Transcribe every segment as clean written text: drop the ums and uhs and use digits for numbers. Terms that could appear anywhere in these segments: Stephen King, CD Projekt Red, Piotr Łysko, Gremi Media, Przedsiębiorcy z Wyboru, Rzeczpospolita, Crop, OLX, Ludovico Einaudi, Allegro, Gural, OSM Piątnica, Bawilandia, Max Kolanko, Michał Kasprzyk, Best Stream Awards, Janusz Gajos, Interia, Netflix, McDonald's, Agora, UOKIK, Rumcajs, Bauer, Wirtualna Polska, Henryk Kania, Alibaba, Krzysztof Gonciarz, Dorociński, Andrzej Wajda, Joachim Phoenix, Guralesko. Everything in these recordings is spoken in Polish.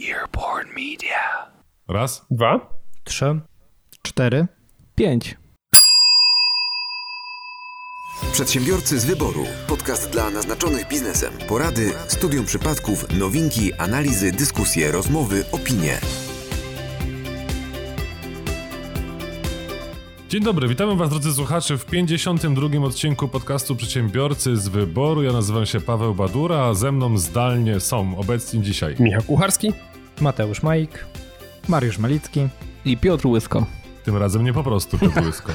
Dearborn Media. Raz, dwa, trzy, cztery, pięć. Przedsiębiorcy z Wyboru. Podcast dla naznaczonych biznesem. Porady, studium przypadków, nowinki, analizy, dyskusje, rozmowy, opinie. Dzień dobry, witamy Was drodzy słuchacze w 52. odcinku podcastu Przedsiębiorcy z Wyboru. Ja nazywam się Paweł Badura, a ze mną zdalnie są obecni dzisiaj Michał Kucharski, Mateusz Majik, Mariusz Malicki i Piotr Łysko. Tym razem nie po prostu Piotr Łysko.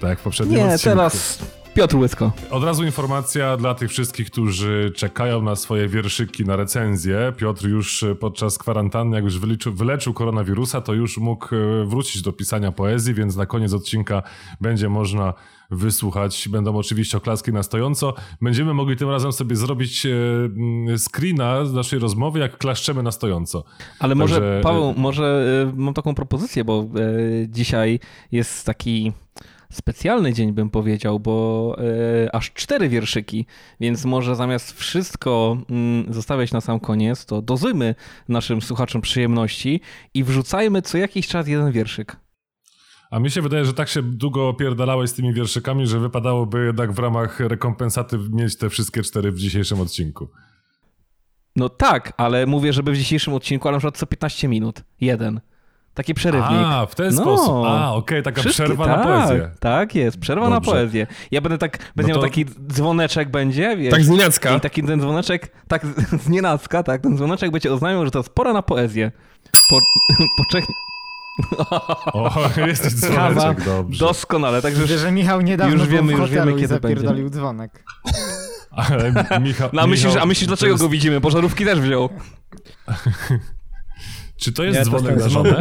Tak jak w poprzednim odcinku. Nie, teraz Piotr Łysko. Od razu informacja dla tych wszystkich, którzy czekają na swoje wierszyki, na recenzję. Piotr już podczas kwarantanny, jak już wyleczył koronawirusa, to już mógł wrócić do pisania poezji, więc na koniec odcinka będzie można wysłuchać. Będą oczywiście oklaski na stojąco. Będziemy mogli tym razem sobie zrobić screena z naszej rozmowy, jak klaszczemy na stojąco. Ale może, także... Paweł, może mam taką propozycję, bo dzisiaj jest taki... specjalny dzień bym powiedział, bo aż 4 wierszyki, więc może zamiast wszystko zostawiać na sam koniec, to dozujmy naszym słuchaczom przyjemności i wrzucajmy co jakiś czas jeden wierszyk. A mi się wydaje, że tak się długo opierdalałeś z tymi wierszykami, że wypadałoby jednak w ramach rekompensaty mieć te wszystkie 4 w dzisiejszym odcinku. No tak, ale mówię, żeby w dzisiejszym odcinku, ale na przykład co 15 minut, jeden. Taki przerywnik. A, w ten sposób. A, okej, taka wszystkie, przerwa tak, na poezję. Tak jest, przerwa dobrze. Na poezję. Ja będę tak, będę miał taki dzwoneczek będzie, wiesz. Tak znienacka. I taki ten dzwoneczek, tak znienacka, tak, ten dzwoneczek będzie oznajmiał, że to jest pora na poezję. Po Czech... O, jest dzwoneczek, dobrze. Doskonale, także... Wiesz, że Michał niedawno już wiemy, kiedy zapierdolił dzwonek. Ale Michał... No, a myślisz, dlaczego jest... go widzimy? Pożarówki też wziął. Czy to jest dzwonek na żonę?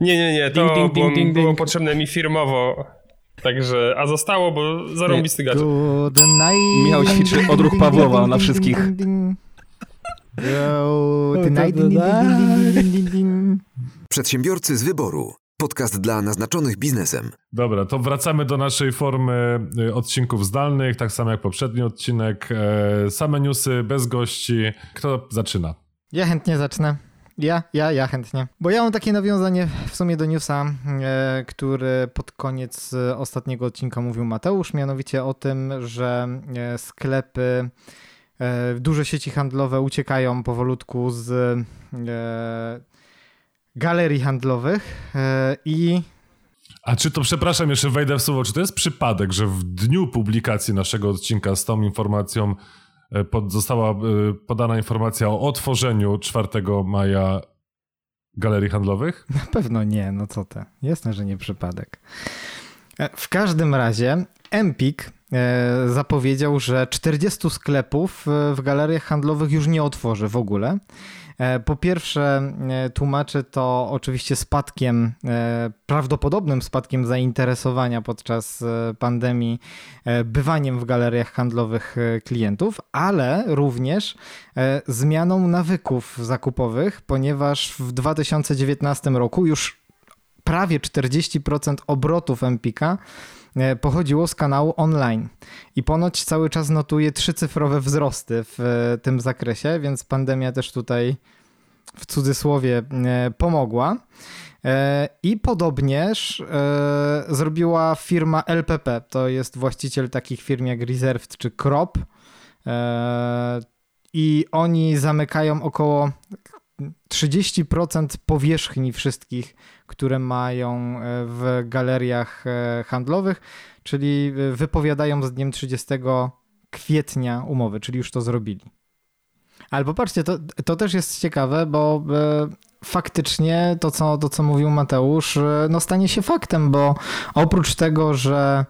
Nie. To było potrzebne mi firmowo. Także, a zostało, bo zarąbisty gadżet. Michał ćwiczy odruch Pawłowa na wszystkich. Przedsiębiorcy z Wyboru. Podcast dla naznaczonych biznesem. Dobra, to wracamy do naszej formy odcinków zdalnych, tak samo jak poprzedni odcinek. Same newsy, bez gości. Kto zaczyna? Ja chętnie zacznę. Ja chętnie. Bo ja mam takie nawiązanie w sumie do newsa, który pod koniec ostatniego odcinka mówił Mateusz, mianowicie o tym, że sklepy, duże sieci handlowe uciekają powolutku z galerii handlowych i... A czy to, przepraszam, jeszcze wejdę w słowo, czy to jest przypadek, że w dniu publikacji naszego odcinka z tą informacją została podana informacja o otworzeniu 4 maja galerii handlowych? Na pewno nie, no co ty. Jasne, że nie przypadek. W każdym razie Empik zapowiedział, że 40 sklepów w galeriach handlowych już nie otworzy w ogóle. Po pierwsze tłumaczy to oczywiście spadkiem, prawdopodobnym spadkiem zainteresowania podczas pandemii bywaniem w galeriach handlowych klientów, ale również zmianą nawyków zakupowych, ponieważ w 2019 roku już prawie 40% obrotów Empika pochodziło z kanału online i ponoć cały czas notuje 3-cyfrowe wzrosty w tym zakresie, więc pandemia też tutaj w cudzysłowie pomogła. I podobnież zrobiła firma LPP, to jest właściciel takich firm jak Reserved czy Crop i oni zamykają około 30% powierzchni wszystkich, które mają w galeriach handlowych, czyli wypowiadają z dniem 30 kwietnia umowy, czyli już to zrobili. Ale popatrzcie, to też jest ciekawe, bo faktycznie to, co mówił Mateusz, no stanie się faktem, bo oprócz tego, że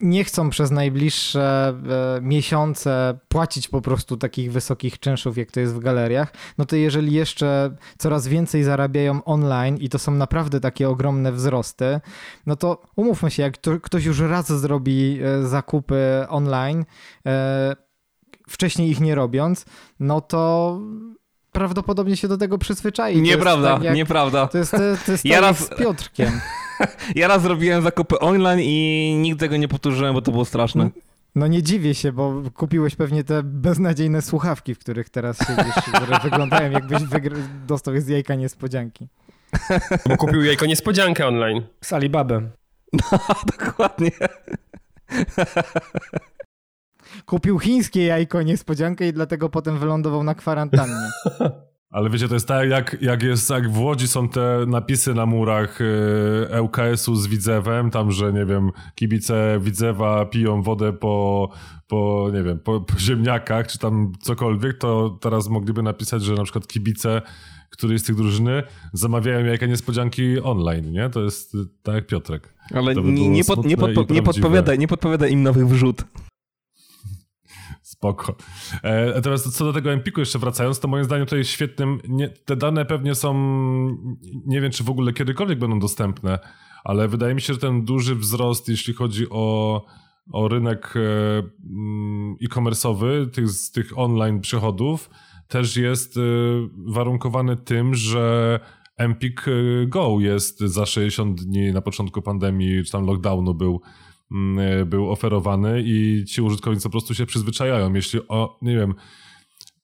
nie chcą przez najbliższe miesiące płacić po prostu takich wysokich czynszów, jak to jest w galeriach, no to jeżeli jeszcze coraz więcej zarabiają online i to są naprawdę takie ogromne wzrosty, no to umówmy się, jak ktoś już raz zrobi zakupy online, wcześniej ich nie robiąc, no to... prawdopodobnie się do tego przyzwyczai. Nieprawda. To jest ja raz z Piotrkiem. Ja raz robiłem zakupy online i nigdy tego nie powtórzyłem, bo to było straszne. No nie dziwię się, bo kupiłeś pewnie te beznadziejne słuchawki, w których teraz siedzisz, które wyglądają jakbyś dostał z jajka niespodzianki. Bo kupił jajko niespodziankę online. Z Alibabem. No, dokładnie. Kupił chińskie jajko niespodziankę i dlatego potem wylądował na kwarantannie. Ale wiecie, to jest tak, jak w Łodzi są te napisy na murach ŁKS-u z Widzewem, tam, że nie wiem, kibice Widzewa piją wodę po ziemniakach, czy tam cokolwiek, to teraz mogliby napisać, że na przykład kibice któryś z tych drużyny zamawiają jajka niespodzianki online, nie? To jest tak jak Piotrek. Ale nie podpowiada im nowych wrzut. Spoko. Teraz co do tego Empiku jeszcze wracając, to moim zdaniem to jest świetnym, te dane pewnie są, nie wiem czy w ogóle kiedykolwiek będą dostępne, ale wydaje mi się, że ten duży wzrost, jeśli chodzi o rynek e-commerce'owy, tych online przychodów, też jest warunkowany tym, że Empik Go jest za 60 dni na początku pandemii, czy tam lockdownu był oferowany i ci użytkownicy po prostu się przyzwyczajają. Jeśli, nie wiem,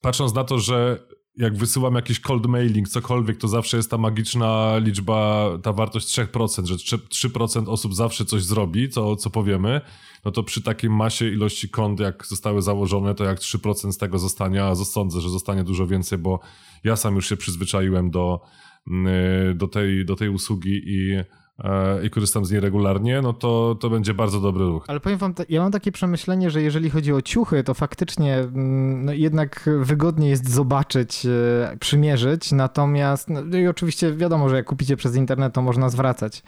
patrząc na to, że jak wysyłam jakiś cold mailing, cokolwiek, to zawsze jest ta magiczna liczba, ta wartość 3%, że 3% osób zawsze coś zrobi, co powiemy, no to przy takiej masie ilości kont, jak zostały założone, to jak 3% z tego zostanie, a sądzę, że zostanie dużo więcej, bo ja sam już się przyzwyczaiłem do tej usługi i korzystam z niej regularnie, no to będzie bardzo dobry ruch. Ale powiem wam, ja mam takie przemyślenie, że jeżeli chodzi o ciuchy, to faktycznie no, jednak wygodniej jest zobaczyć, przymierzyć, natomiast no, i oczywiście wiadomo, że jak kupicie przez internet, to można zwracać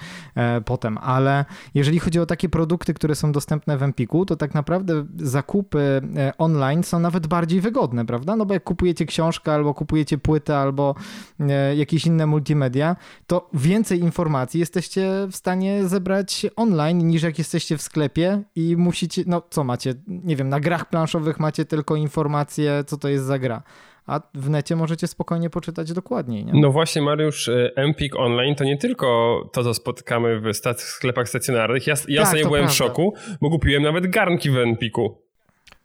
potem, ale jeżeli chodzi o takie produkty, które są dostępne w Empiku, to tak naprawdę zakupy online są nawet bardziej wygodne, prawda? No bo jak kupujecie książkę, albo kupujecie płytę, albo jakieś inne multimedia, to więcej informacji jesteście w stanie zebrać online niż jak jesteście w sklepie i musicie, no co macie, nie wiem, na grach planszowych macie tylko informacje, co to jest za gra, a w necie możecie spokojnie poczytać dokładniej, nie? No właśnie, Mariusz, Empik online to nie tylko to, co spotkamy w sklepach stacjonarnych. Ja tak, sobie byłem w szoku, bo kupiłem nawet garnki w Empiku.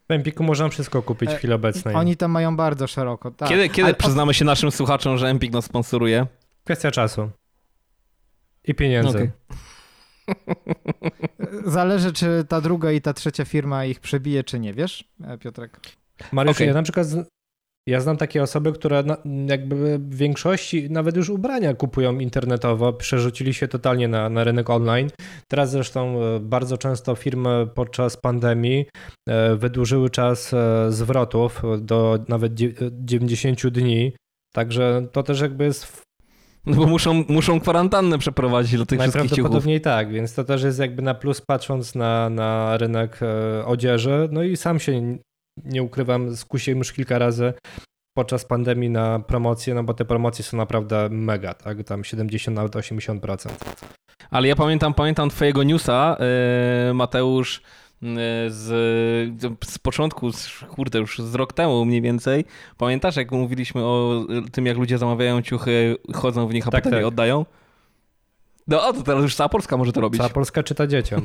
W Empiku można wszystko kupić w chwili obecnej. Oni tam mają bardzo szeroko, tak. Kiedy przyznamy się naszym słuchaczom, że Empik nas sponsoruje? Kwestia czasu. I pieniędzy. Okay. Zależy, czy ta druga i ta trzecia firma ich przebije, czy nie, wiesz, Piotrek? Mariusz, okay. Ja na przykład znam takie osoby, które jakby w większości nawet już ubrania kupują internetowo, przerzucili się totalnie na rynek online. Teraz zresztą bardzo często firmy podczas pandemii wydłużyły czas zwrotów do nawet 90 dni, także to też jakby jest. No bo muszą kwarantannę przeprowadzić do tych wszystkich ciuchów. Najprawdopodobniej tak, więc to też jest jakby na plus patrząc na rynek odzieży. No i sam się, nie ukrywam, skusiłem już kilka razy podczas pandemii na promocje, no bo te promocje są naprawdę mega, tak? Tam 70, nawet 80%. Ale ja pamiętam twojego newsa, Mateusz, z początku, kurde, już z rok temu mniej więcej, pamiętasz jak mówiliśmy o tym, jak ludzie zamawiają ciuchy, chodzą w nich, a tak, potem je oddają? No to teraz już cała Polska może to robić. Cała Polska czyta dzieciom.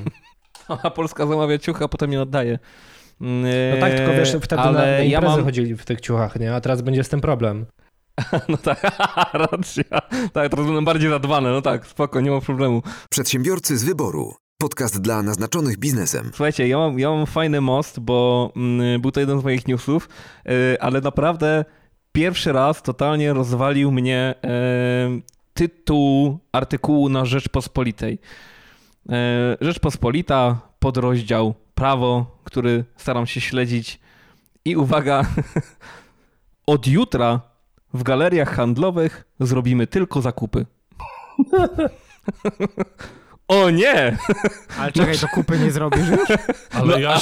A Polska zamawia ciuchy, a potem je oddaje. No tak, tylko wiesz, wtedy na imprezy chodzili w tych ciuchach, nie? A teraz będzie z tym problem. No tak, racja. Tak, teraz będą bardziej zadbane, no tak, spoko, nie ma problemu. Przedsiębiorcy z wyboru. Podcast dla naznaczonych biznesem. Słuchajcie, ja mam fajny most, bo był to jeden z moich newsów, ale naprawdę pierwszy raz totalnie rozwalił mnie tytuł artykułu na Rzeczpospolitej. Rzeczpospolita, podrozdział prawo, który staram się śledzić. I uwaga, od jutra w galeriach handlowych zrobimy tylko zakupy. O nie! Ale czekaj, to kupy nie zrobisz już? Ale ja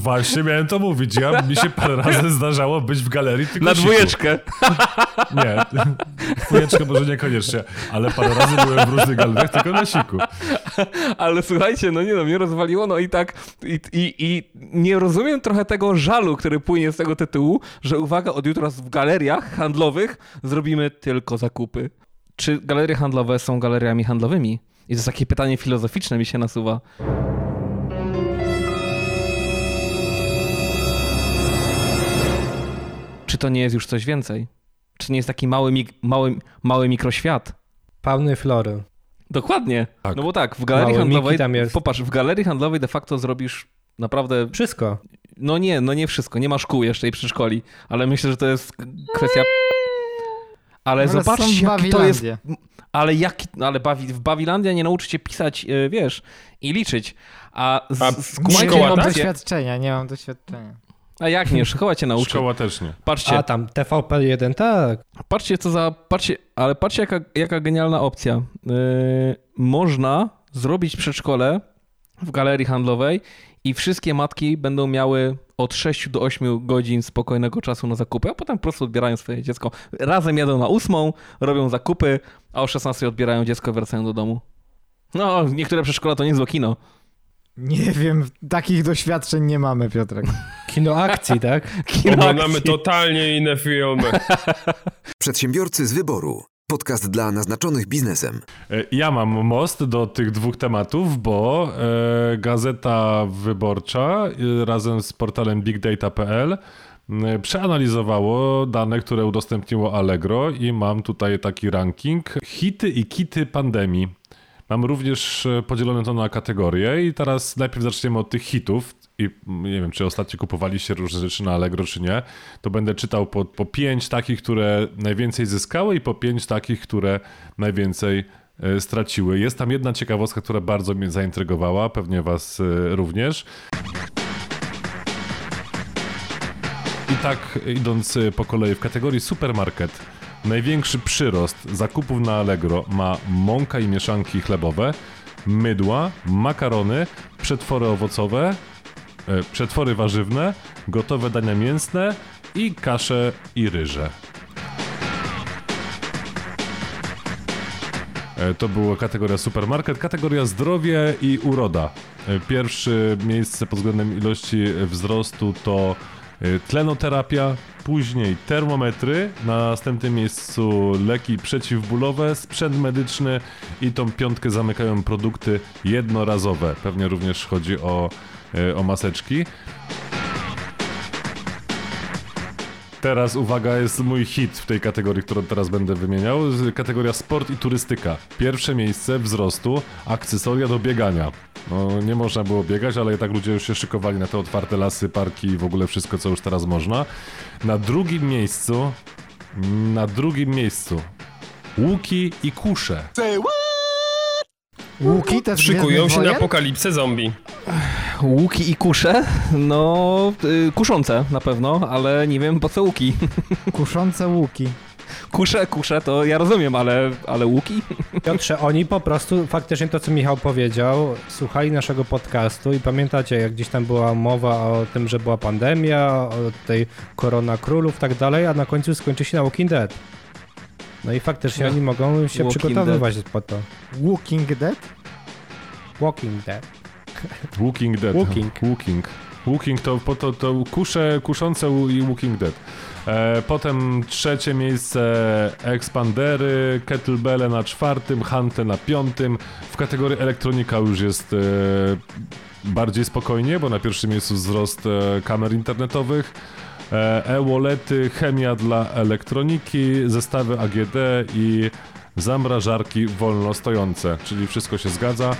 właśnie miałem to mówić. Ja mi się parę razy zdarzało być w galerii tylko na dwójeczkę. Nie, dwójeczkę może niekoniecznie, ale parę razy byłem w różnych galeriach tylko na siku. Ale słuchajcie, no nie no, mnie rozwaliło, no i tak i nie rozumiem trochę tego żalu, który płynie z tego tytułu, że uwaga, od jutra w galeriach handlowych zrobimy tylko zakupy. Czy galerie handlowe są galeriami handlowymi? I to jest takie pytanie filozoficzne mi się nasuwa. Czy to nie jest już coś więcej? Czy nie jest taki mały mikroświat? Fauny, flory. Dokładnie. Tak. No bo tak, w galerii handlowej, popatrz, w galerii handlowej de facto zrobisz naprawdę... Wszystko. No nie wszystko. Nie ma szkół jeszcze i przedszkoli, ale myślę, że to jest kwestia... Ale zobaczcie, jaki to jest... Ale Bawilandia nie nauczy cię pisać, wiesz, i liczyć. Nie mam doświadczenia. A jak nie? Szkoła cię nauczy. Szkoła też nie. Patrzcie. A tam TVP1, tak. Patrzcie, co za... Patrzcie, jaka genialna opcja. Można zrobić przedszkole w galerii handlowej i wszystkie matki będą miały od 6 do 8 godzin spokojnego czasu na zakupy, a potem po prostu odbierają swoje dziecko. Razem jadą na 8, robią zakupy, a o 16 odbierają dziecko i wracają do domu. No, niektóre przedszkola to niezłe kino. Nie wiem, takich doświadczeń nie mamy, Piotrek. Kino akcji, tak? Oglądamy totalnie inne filmy. Przedsiębiorcy z wyboru. Podcast dla naznaczonych biznesem. Ja mam most do tych dwóch tematów, bo Gazeta Wyborcza razem z portalem bigdata.pl przeanalizowało dane, które udostępniło Allegro i mam tutaj taki ranking. Hity i kity pandemii. Mam również podzielone to na kategorie i teraz najpierw zaczniemy od tych hitów. I nie wiem, czy ostatnio kupowaliście różne rzeczy na Allegro, czy nie, to będę czytał po 5 takich, które najwięcej zyskały i po 5 takich, które najwięcej straciły. Jest tam jedna ciekawostka, która bardzo mnie zaintrygowała, pewnie was również. I tak idąc po kolei w kategorii supermarket, największy przyrost zakupów na Allegro ma mąka i mieszanki chlebowe, mydła, makarony, przetwory owocowe, przetwory warzywne, gotowe dania mięsne i kasze i ryże. To była kategoria supermarket, kategoria zdrowie i uroda. Pierwsze miejsce pod względem ilości wzrostu to tlenoterapia, później termometry, na następnym miejscu leki przeciwbólowe, sprzęt medyczny i tą piątkę zamykają produkty jednorazowe. Pewnie również chodzi o maseczki. Teraz uwaga, jest mój hit w tej kategorii, którą teraz będę wymieniał. Kategoria sport i turystyka. Pierwsze miejsce wzrostu, akcesoria do biegania. No, nie można było biegać, ale i tak ludzie już się szykowali na te otwarte lasy, parki i w ogóle wszystko, co już teraz można. Na drugim miejscu łuki i kusze. Łuki też szykują się na apokalipsę zombie. Łuki i kusze? No, kuszące na pewno, ale nie wiem po co łuki. Kuszące łuki. Kusze to ja rozumiem, ale łuki? Piotrze, oni po prostu faktycznie to, co Michał powiedział, słuchali naszego podcastu i pamiętacie, jak gdzieś tam była mowa o tym, że była pandemia, o tej korona królów i tak dalej, a na końcu skończy się na Walking Dead. No i faktycznie oni mogą się przygotowywać pod to. Walking Dead. To kusze, kuszące i Walking Dead. Potem trzecie miejsce ekspandery, kettlebelle na czwartym, hantle na piątym. W kategorii elektronika już jest bardziej spokojnie, bo na pierwszym miejscu wzrost kamer internetowych. E-wallety, chemia dla elektroniki, zestawy AGD i zamrażarki wolnostojące, czyli wszystko się zgadza.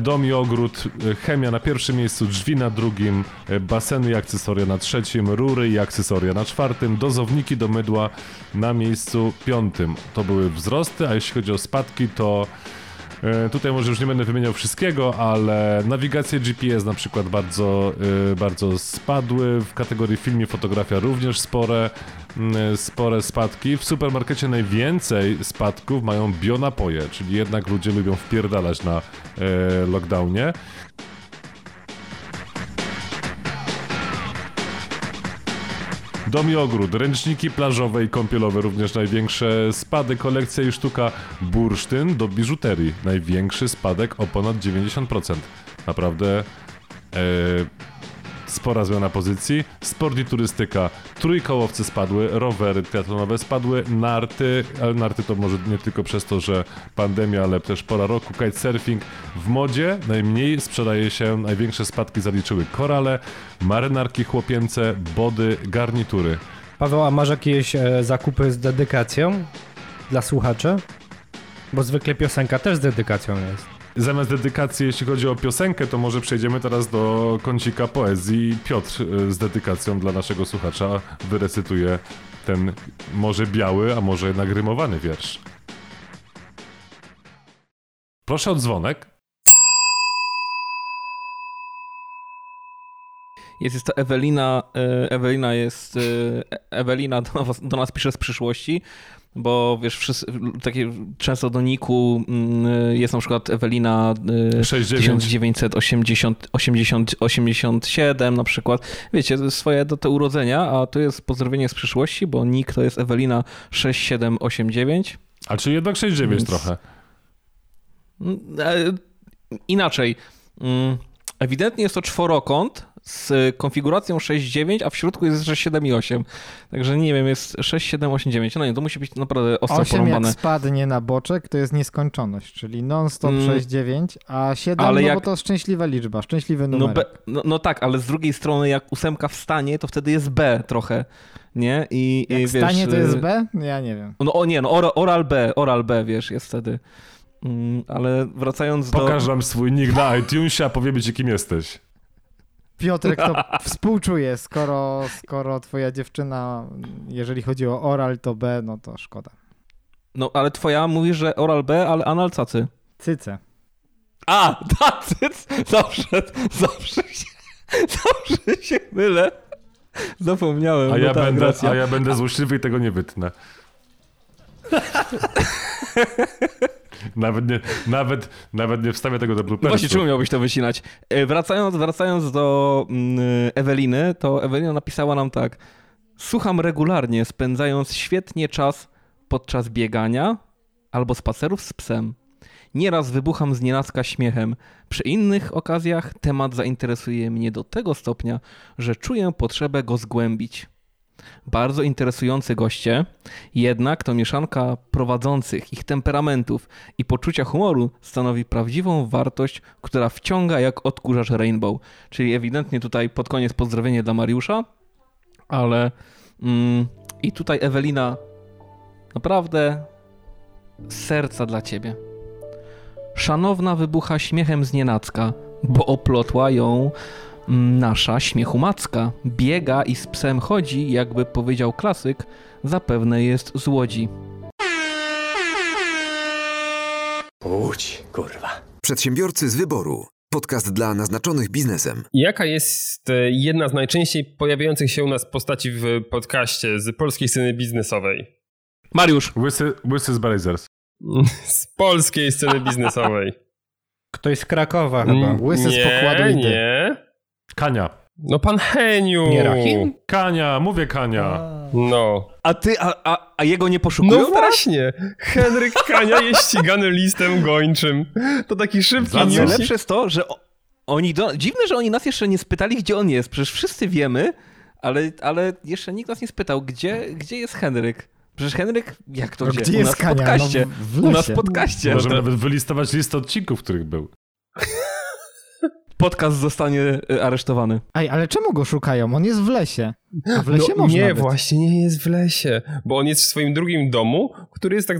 Dom i ogród, chemia na pierwszym miejscu, drzwi na drugim, baseny i akcesoria na trzecim, rury i akcesoria na czwartym, dozowniki do mydła na miejscu piątym. To były wzrosty, a jeśli chodzi o spadki, to tutaj może już nie będę wymieniał wszystkiego, ale nawigacje GPS na przykład bardzo spadły, w kategorii film i fotografia również spore spadki. W supermarkecie najwięcej spadków mają bionapoje, czyli jednak ludzie lubią wpierdalać na lockdownie. Dom i ogród, ręczniki plażowe i kąpielowe, również największe spady, kolekcja i sztuka, bursztyn do biżuterii, największy spadek o ponad 90%. Naprawdę spora zmiana pozycji. Sport i turystyka, trójkołowce spadły, rowery triatlonowe spadły, narty, ale narty to może nie tylko przez to, że pandemia, ale też pora roku, kitesurfing. W modzie najmniej sprzedaje się, największe spadki zaliczyły korale, marynarki chłopięce, body, garnitury. Paweł, a masz jakieś zakupy z dedykacją dla słuchaczy? Bo zwykle piosenka też z dedykacją jest. Zamiast dedykacji, jeśli chodzi o piosenkę, to może przejdziemy teraz do kącika poezji. Piotr z dedykacją dla naszego słuchacza wyrecytuje ten może biały, a może nagrymowany wiersz. Proszę o dzwonek. Jest to Ewelina. Ewelina do nas pisze z przyszłości. Bo wiesz, wszyscy, takie często do niku jest na przykład Ewelina 1987 na przykład. Wiecie, swoje do te urodzenia, a to jest pozdrowienie z przyszłości, bo nik to jest Ewelina 6789. A czy jednak 69 więc... trochę? Inaczej. Ewidentnie jest to czworokąt z konfiguracją 6,9, a w środku jest 6,7,8. Także nie wiem, jest 6,7,8,9. No nie, to musi być naprawdę ostro 8 porąbane. Jak spadnie na boczek, to jest nieskończoność, czyli non-stop 6,9, a 7, ale no jak... bo to szczęśliwa liczba, szczęśliwy numer. No tak, ale z drugiej strony jak ósemka wstanie, to wtedy jest B trochę, nie? I jak wiesz, stanie to jest B? Ja nie wiem. No o nie, no oral B, wiesz, jest wtedy. Ale wracając do... Pokaż nam swój nick na iTunesie, a powiemy ci, kim jesteś. Piotrek, to współczuję, skoro twoja dziewczyna, jeżeli chodzi o oral, to B, no to szkoda. No, ale twoja mówi, że oral B, ale anal cacy. Cyce. A, ta cyc! Zawsze się mylę. Zapomniałem. A ja będę złośliwy i tego nie wytnę. Nawet nie wstawię tego do bloopersu. No właśnie, czemu miałbyś to wycinać? Wracając do Eweliny, to Ewelina napisała nam tak. Słucham regularnie, spędzając świetnie czas podczas biegania albo spacerów z psem. Nieraz wybucham z nienacka śmiechem. Przy innych okazjach temat zainteresuje mnie do tego stopnia, że czuję potrzebę go zgłębić. Bardzo interesujący goście, jednak to mieszanka prowadzących, ich temperamentów i poczucia humoru stanowi prawdziwą wartość, która wciąga jak odkurzacz Rainbow. Czyli ewidentnie tutaj pod koniec pozdrowienie dla Mariusza, ale i tutaj Ewelina, naprawdę z serca dla ciebie. Szanowna wybucha śmiechem znienacka, bo oplotła ją... Nasza śmiechumacka biega i z psem chodzi, jakby powiedział klasyk, zapewne jest z Łodzi. Łódź, kurwa. Przedsiębiorcy z wyboru. Podcast dla naznaczonych biznesem. Jaka jest jedna z najczęściej pojawiających się u nas postaci w podcaście z polskiej sceny biznesowej? Mariusz. Łysy z Blazers. Z polskiej sceny biznesowej. Ktoś z Krakowa chyba. Łysy z pokładu i nie. Kania. No pan Heniu. Nie Rahim? Kania, mówię Kania. No. A ty, a jego nie poszukują? No właśnie. Henryk Kania jest ścigany listem gończym. To taki szybki news. Najlepsze jest to, że oni... Dziwne, że oni nas jeszcze nie spytali, gdzie on jest. Przecież wszyscy wiemy, ale jeszcze nikt nas nie spytał, gdzie jest Henryk. Przecież Henryk, jak to no, gdzie? U nas w podcaście. No, u nas w podcaście. Możemy nawet wylistować listę odcinków, w których był. Podcast zostanie aresztowany. Ej, ale czemu go szukają? On jest w lesie. A w lesie no, można nie, być. Właśnie nie jest w lesie, bo on jest w swoim drugim domu, który jest tak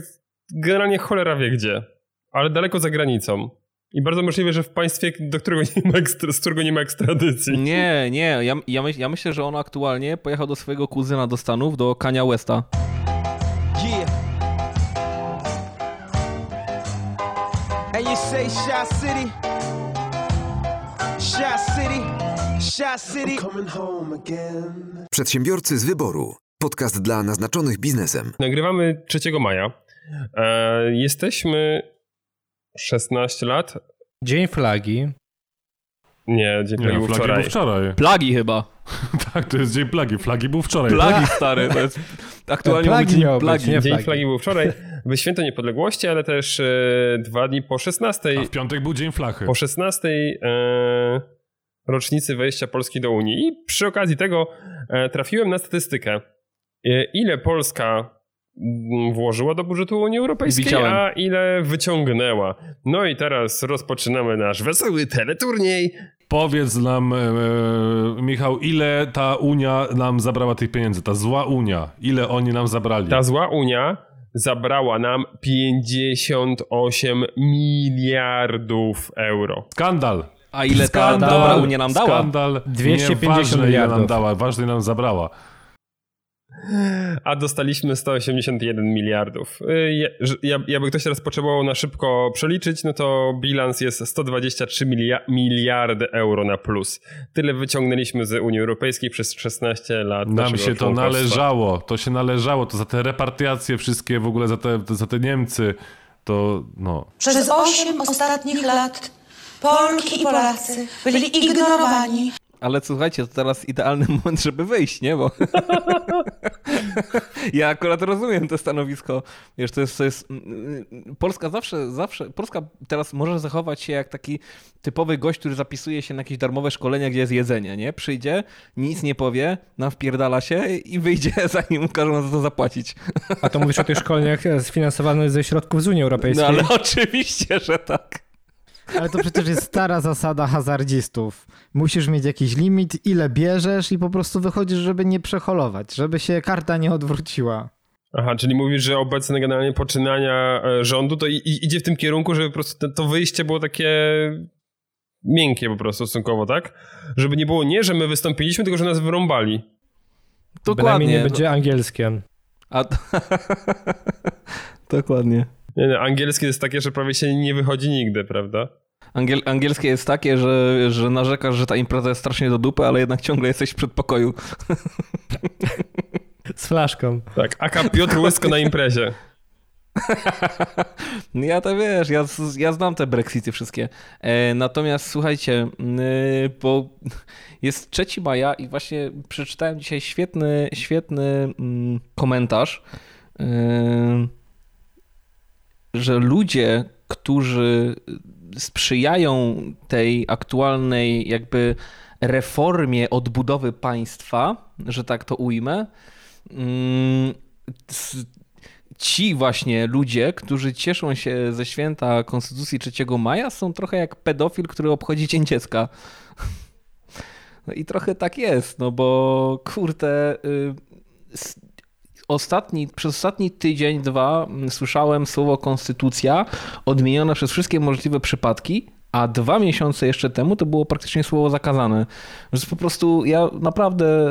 generalnie cholera wie gdzie, ale daleko za granicą. I bardzo możliwe, że w państwie, z którego nie ma ekstradycji. Nie. Ja myślę, że on aktualnie pojechał do swojego kuzyna do Stanów, do Kania Westa. Yeah. And you say Shy City. Shy City. Przedsiębiorcy z wyboru. Podcast dla naznaczonych biznesem. Nagrywamy 3 maja. Jesteśmy 16 lat. Dzień flagi. Nie, dzień flagi był wczoraj. Plagi chyba. Tak, to jest dzień plagi. Flagi był wczoraj. Plagi stary. To jest... Aktualnie plagi dzień plagi. Dzień flagi był wczoraj. By święto niepodległości, ale też 2 dni po 16. A w piątek był dzień flachy. Po 16 rocznicy wejścia Polski do Unii i przy okazji tego trafiłem na statystykę, ile Polska włożyła do budżetu Unii Europejskiej, a ile wyciągnęła. No i teraz rozpoczynamy nasz wesoły teleturniej. Powiedz nam, Michał, ile ta Unia nam zabrała tych pieniędzy? Ta zła Unia, ile oni nam zabrali? Ta zła Unia zabrała nam 58 miliardów euro. Skandal! A ile ta dobra Unia nam dała? Skandal, 250 miliardów. Ile nam dała, ważne nam zabrała. A dostaliśmy 181 miliardów. Jakby ktoś teraz potrzebował na szybko przeliczyć, no to bilans jest 123 miliardy euro na plus. Tyle wyciągnęliśmy z Unii Europejskiej przez 16 lat. Nam się to należało, to za te repartiacje wszystkie, w ogóle za te Niemcy, to no. Przez 8 ostatnich lat Polki i Polacy byli ignorowani. Ale słuchajcie, to teraz idealny moment, żeby wyjść, nie? Bo ja akurat rozumiem to stanowisko. Wiesz, to jest... Polska zawsze... Polska teraz może zachować się jak taki typowy gość, który zapisuje się na jakieś darmowe szkolenia, gdzie jest jedzenie, nie? Przyjdzie, nic nie powie, nawpierdala się i wyjdzie, zanim każą za to zapłacić. A to mówisz o tych szkoleniach sfinansowanych ze środków z Unii Europejskiej. No ale oczywiście, że tak. Ale to przecież jest stara zasada hazardzistów. Musisz mieć jakiś limit, ile bierzesz i po prostu wychodzisz, żeby nie przeholować, żeby się karta nie odwróciła. Aha, czyli mówisz, że obecne generalnie poczynania rządu to idzie w tym kierunku, żeby po prostu to wyjście było takie miękkie po prostu stosunkowo, tak? Żeby nie było że my wystąpiliśmy, tylko że nas wyrąbali. Dokładnie. Bynajmniej nie będzie angielskie. Dokładnie. Nie, angielskie jest takie, że prawie się nie wychodzi nigdy, prawda? Angielskie jest takie, że narzekasz, że ta impreza jest strasznie do dupy, ale jednak ciągle jesteś w przedpokoju. Z flaszką. Tak, aka Piotr Łysko na imprezie. Ja to wiesz, ja znam te Brexity wszystkie. Natomiast słuchajcie, bo jest 3 maja i właśnie przeczytałem dzisiaj świetny komentarz, że ludzie, którzy sprzyjają tej aktualnej jakby reformie odbudowy państwa, że tak to ujmę, ci właśnie ludzie, którzy cieszą się ze święta Konstytucji 3 maja, są trochę jak pedofil, który obchodzi dzień dziecka. No i trochę tak jest, no bo kurde... Przez ostatni tydzień, 2 słyszałem słowo konstytucja odmienione przez wszystkie możliwe przypadki, a 2 miesiące jeszcze temu to było praktycznie słowo zakazane. Więc po prostu ja naprawdę,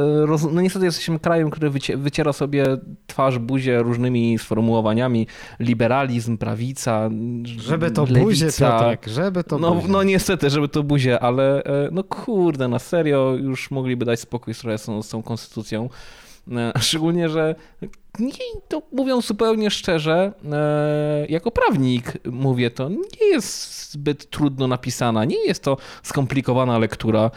no niestety jesteśmy krajem, który wyciera sobie twarz, buzię różnymi sformułowaniami. Liberalizm, prawica, żeby to lewica. Buzie, Piotrek, żeby to buzie. No niestety, żeby to buzie, ale no kurde, na serio już mogliby dać spokój z tą konstytucją. Szczególnie, że to mówiąc zupełnie szczerze, jako prawnik mówię to, nie jest zbyt trudno napisana, nie jest to skomplikowana lektura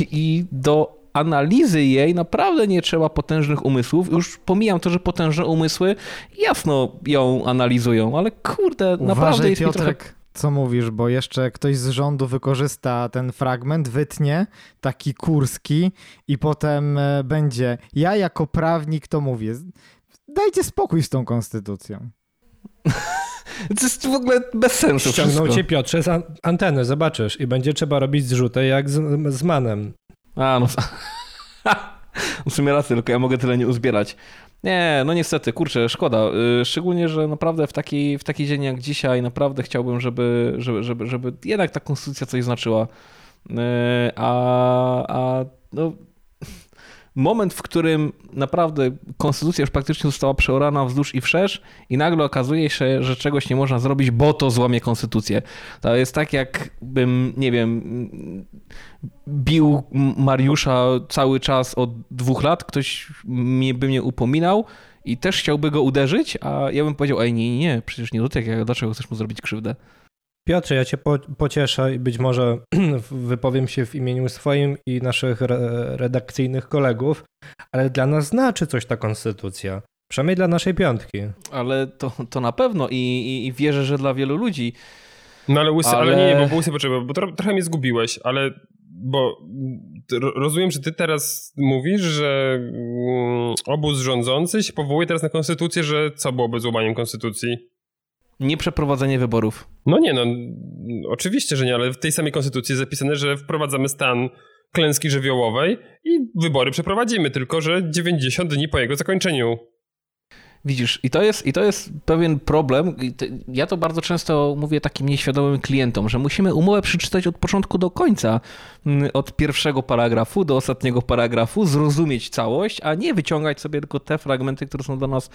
i do analizy jej naprawdę nie trzeba potężnych umysłów. Już pomijam to, że potężne umysły jasno ją analizują, ale kurde, naprawdę jest Piotrek. Mi trochę... Co mówisz, bo jeszcze ktoś z rządu wykorzysta ten fragment, wytnie, taki Kurski i potem będzie, ja jako prawnik to mówię, dajcie spokój z tą konstytucją. To jest w ogóle bez sensu. Ściągnął cię, Piotrze, z anteny, zobaczysz i będzie trzeba robić zrzutę jak z Manem. A, no w sumie raz tylko ja mogę tyle nie uzbierać. Nie, no niestety, kurczę, szkoda. Szczególnie, że naprawdę w taki dzień jak dzisiaj naprawdę chciałbym, żeby jednak ta konstytucja coś znaczyła. No, moment, w którym naprawdę konstytucja już praktycznie została przeorana wzdłuż i wszerz i nagle okazuje się, że czegoś nie można zrobić, bo to złamie konstytucję. To jest tak, jakbym, nie wiem, bił Mariusza cały czas od 2 lat, ktoś by mnie upominał i też chciałby go uderzyć, a ja bym powiedział, ej nie, przecież nie dotykaj, dlaczego chcesz mu zrobić krzywdę? Piotrze, ja cię pocieszę i być może wypowiem się w imieniu swoim i naszych redakcyjnych kolegów, ale dla nas znaczy coś ta konstytucja, przynajmniej dla naszej piątki. Ale to na pewno i wierzę, że dla wielu ludzi. No ale Łysy, ale nie, bo Łysy, bo trochę mnie zgubiłeś, ale bo rozumiem, że ty teraz mówisz, że obóz rządzący się powołuje teraz na konstytucję, że co byłoby złamaniem konstytucji? Nieprzeprowadzenie wyborów. No nie, no oczywiście, że nie, ale w tej samej konstytucji jest zapisane, że wprowadzamy stan klęski żywiołowej i wybory przeprowadzimy, tylko że 90 dni po jego zakończeniu. Widzisz, i to jest pewien problem. Ja to bardzo często mówię takim nieświadomym klientom, że musimy umowę przeczytać od początku do końca, od pierwszego paragrafu do ostatniego paragrafu, zrozumieć całość, a nie wyciągać sobie tylko te fragmenty, które są dla nas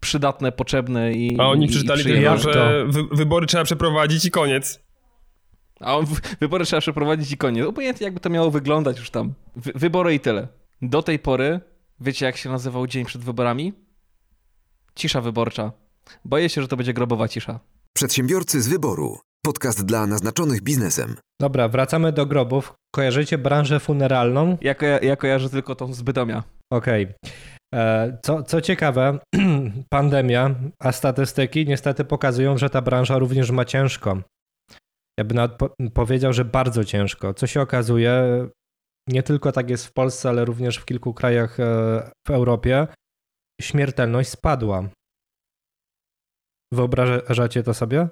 przydatne, potrzebne i a oni przeczytali tylko, że wybory trzeba przeprowadzić i koniec. A wybory trzeba przeprowadzić i koniec. Obojętnie jakby to miało wyglądać już tam. Wybory i tyle. Do tej pory, wiecie jak się nazywał dzień przed wyborami? Cisza wyborcza. Boję się, że to będzie grobowa cisza. Przedsiębiorcy z wyboru. Podcast dla naznaczonych biznesem. Dobra, wracamy do grobów. Kojarzycie branżę funeralną? Ja kojarzę tylko tą z Bytomia. Okej. Co ciekawe, pandemia, a statystyki niestety pokazują, że ta branża również ma ciężko. Ja bym nawet powiedział, że bardzo ciężko. Co się okazuje, nie tylko tak jest w Polsce, ale również w kilku krajach w Europie. Śmiertelność spadła. Wyobrażacie to sobie?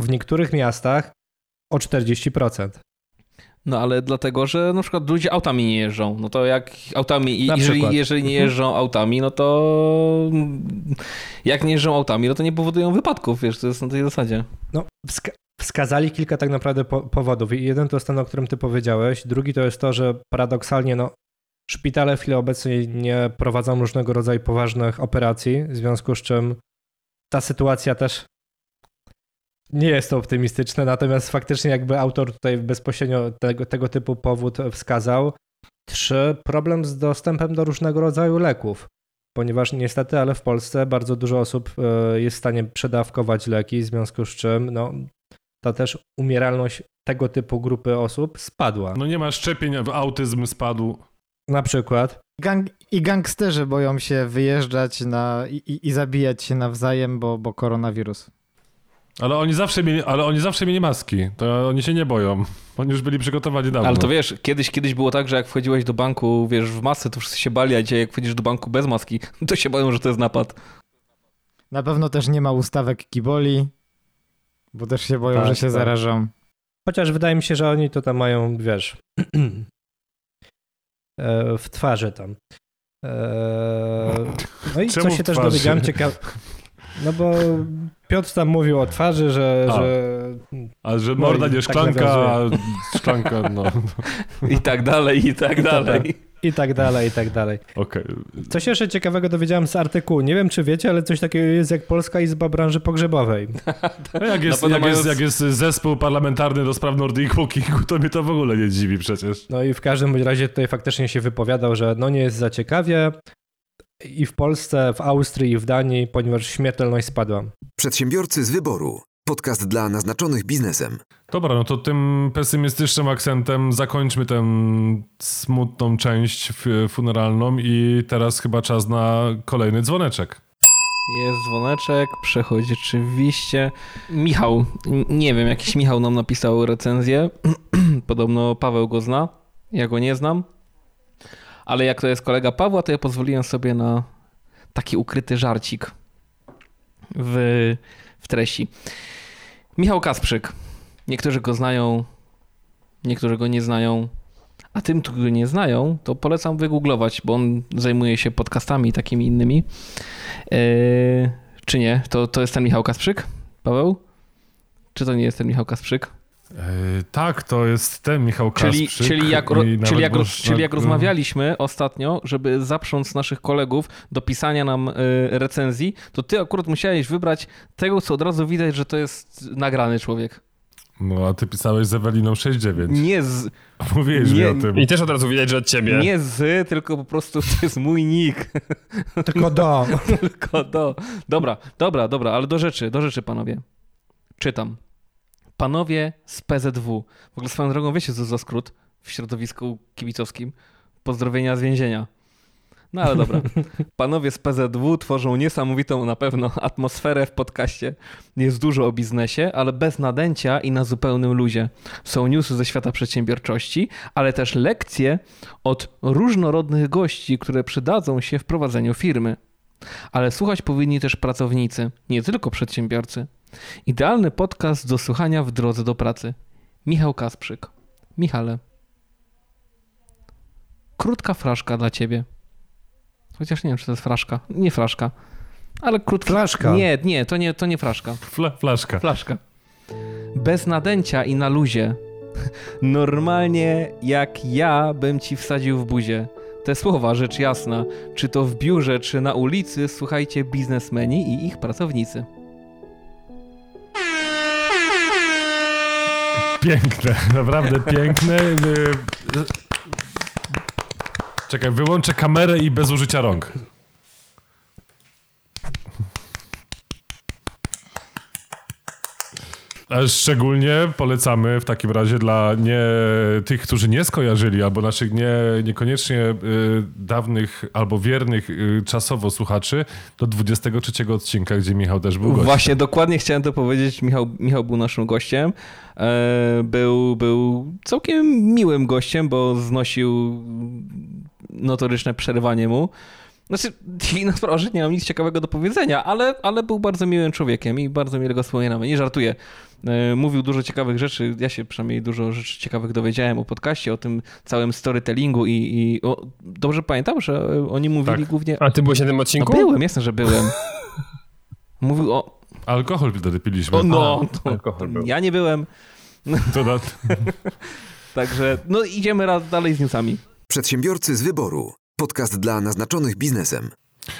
W niektórych miastach o 40%. No ale dlatego, że na przykład ludzie autami nie jeżdżą. No to jak autami, jeżeli nie jeżdżą autami, no to jak nie jeżdżą autami, no to nie powodują wypadków, wiesz, to jest na tej zasadzie. No wskazali kilka tak naprawdę powodów. Jeden to jest ten, o którym ty powiedziałeś. Drugi to jest to, że paradoksalnie szpitale w chwili obecnej nie prowadzą różnego rodzaju poważnych operacji, w związku z czym ta sytuacja też nie jest to optymistyczne, natomiast faktycznie jakby autor tutaj bezpośrednio tego typu powód wskazał. 3. Problem z dostępem do różnego rodzaju leków, ponieważ niestety, ale w Polsce bardzo dużo osób jest w stanie przedawkować leki, w związku z czym ta też umieralność tego typu grupy osób spadła. No nie ma szczepień, autyzm spadł. Na przykład. Gangsterzy boją się wyjeżdżać i zabijać się nawzajem, bo koronawirus. Ale oni zawsze mieli maski, to oni się nie boją. Oni już byli przygotowani dawno. Ale to wiesz, kiedyś było tak, że jak wchodziłeś do banku, wiesz, w masce, to wszyscy się bali, a dzisiaj jak wchodzisz do banku bez maski, to się boją, że to jest napad. Na pewno też nie ma ustawek kiboli, bo też się boją, że się zarażą. Chociaż wydaje mi się, że oni to tam mają, wiesz... w twarzy tam. No i czemu co się też dowiedziałem ciekawe. No bo Piotr tam mówił o twarzy, że morda nie szklanka, no. I tak dalej. Okay. Co się jeszcze ciekawego dowiedziałem z artykułu. Nie wiem, czy wiecie, ale coś takiego jest jak Polska Izba Branży Pogrzebowej. Jak jest zespół parlamentarny do spraw Nordic Walkingu, to mnie to w ogóle nie dziwi przecież. No i w każdym razie tutaj faktycznie się wypowiadał, że nie jest za ciekawie i w Polsce, w Austrii i w Danii, ponieważ śmiertelność spadła. Przedsiębiorcy z wyboru. Podcast dla naznaczonych biznesem. Dobra, no to tym pesymistycznym akcentem zakończmy tę smutną część funeralną i teraz chyba czas na kolejny dzwoneczek. Jest dzwoneczek, przechodzi oczywiście. Michał, nie wiem, jakiś Michał nam napisał recenzję. Podobno Paweł go zna, ja go nie znam. Ale jak to jest kolega Pawła, to ja pozwoliłem sobie na taki ukryty żarcik w treści. Michał Kasprzyk. Niektórzy go znają, niektórzy go nie znają, a tym, którzy go nie znają, to polecam wygooglować, bo on zajmuje się podcastami i takimi innymi. Czy nie? To jest ten Michał Kasprzyk, Paweł? Czy to nie jest ten Michał Kasprzyk? Tak, to jest ten Michał Kasprzyk. Czyli jak rozmawialiśmy ostatnio, żeby zaprząc naszych kolegów do pisania nam recenzji, to ty akurat musiałeś wybrać tego, co od razu widać, że to jest nagrany człowiek. No, a ty pisałeś z Eweliną 6-9. Mówiłeś mi o tym. I też od razu widać, że od ciebie. Nie z, tylko po prostu to jest mój nick. Tylko do. Dobra, ale do rzeczy, panowie. Czytam. Panowie z PZW. W ogóle swoją drogą wiecie, co za skrót w środowisku kibicowskim? Pozdrowienia z więzienia. No ale dobra. Panowie z PZW tworzą niesamowitą na pewno atmosferę w podcaście. Jest dużo o biznesie, ale bez nadęcia i na zupełnym luzie. Są newsy ze świata przedsiębiorczości, ale też lekcje od różnorodnych gości, które przydadzą się w prowadzeniu firmy. Ale słuchać powinni też pracownicy, nie tylko przedsiębiorcy. Idealny podcast do słuchania w drodze do pracy. Michał Kasprzyk. Michale, krótka fraszka dla ciebie. Chociaż nie wiem, czy to jest fraszka. Nie fraszka, ale krótka. Flaszka. Nie, to nie fraszka. Flaszka. Flaszka. Bez nadęcia i na luzie. Normalnie jak ja bym ci wsadził w buzię. Te słowa, rzecz jasna, czy to w biurze, czy na ulicy, słuchajcie biznesmeni i ich pracownicy. Piękne, naprawdę piękne. Czekaj, wyłączę kamerę i bez użycia rąk. A szczególnie polecamy w takim razie dla tych, którzy nie skojarzyli, albo naszych niekoniecznie dawnych albo wiernych czasowo słuchaczy, do 23 odcinka, gdzie Michał też był gościem. Właśnie, dokładnie chciałem to powiedzieć. Michał był naszym gościem. Był całkiem miłym gościem, bo znosił notoryczne przerywanie mu. Znaczy, inna sprawa, że nie mam nic ciekawego do powiedzenia, ale był bardzo miłym człowiekiem i bardzo mile go wspominamy. Nie żartuję. Mówił dużo ciekawych rzeczy. Ja się przynajmniej dużo rzeczy ciekawych dowiedziałem o podcaście, o tym całym storytellingu i dobrze pamiętam, że oni mówili tak. Głównie... A ty byłeś na tym odcinku? No, byłem, jasne, że byłem. Mówił o... Alkohol wtedy piliśmy. Alkohol był. Ja nie byłem. Także idziemy dalej z newsami. Przedsiębiorcy z wyboru. Podcast dla naznaczonych biznesem.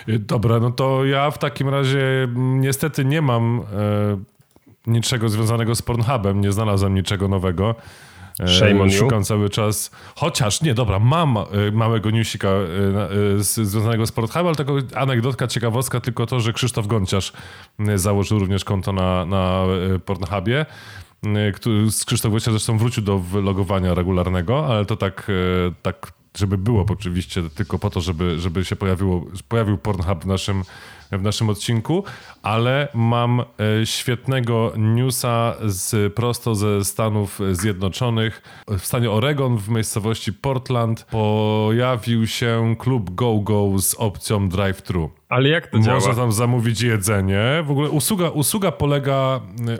Dobra, no to ja w takim razie niestety nie mam niczego związanego z Pornhubem, nie znalazłem niczego nowego. Szukam cały czas. Chociaż nie, dobra, mam małego newsika związanego z Pornhubem, ale tylko anegdotka, ciekawostka, tylko to, że Krzysztof Gonciarz założył również konto na Pornhubie. Krzysztof Gonciarz zresztą wrócił do logowania regularnego, ale to tak żeby było oczywiście tylko po to, żeby się pojawił Pornhub w naszym odcinku, ale mam świetnego newsa prosto ze Stanów Zjednoczonych. W stanie Oregon w miejscowości Portland pojawił się klub Go-Go z opcją drive-thru. Ale jak to działa? Można tam zamówić jedzenie. W ogóle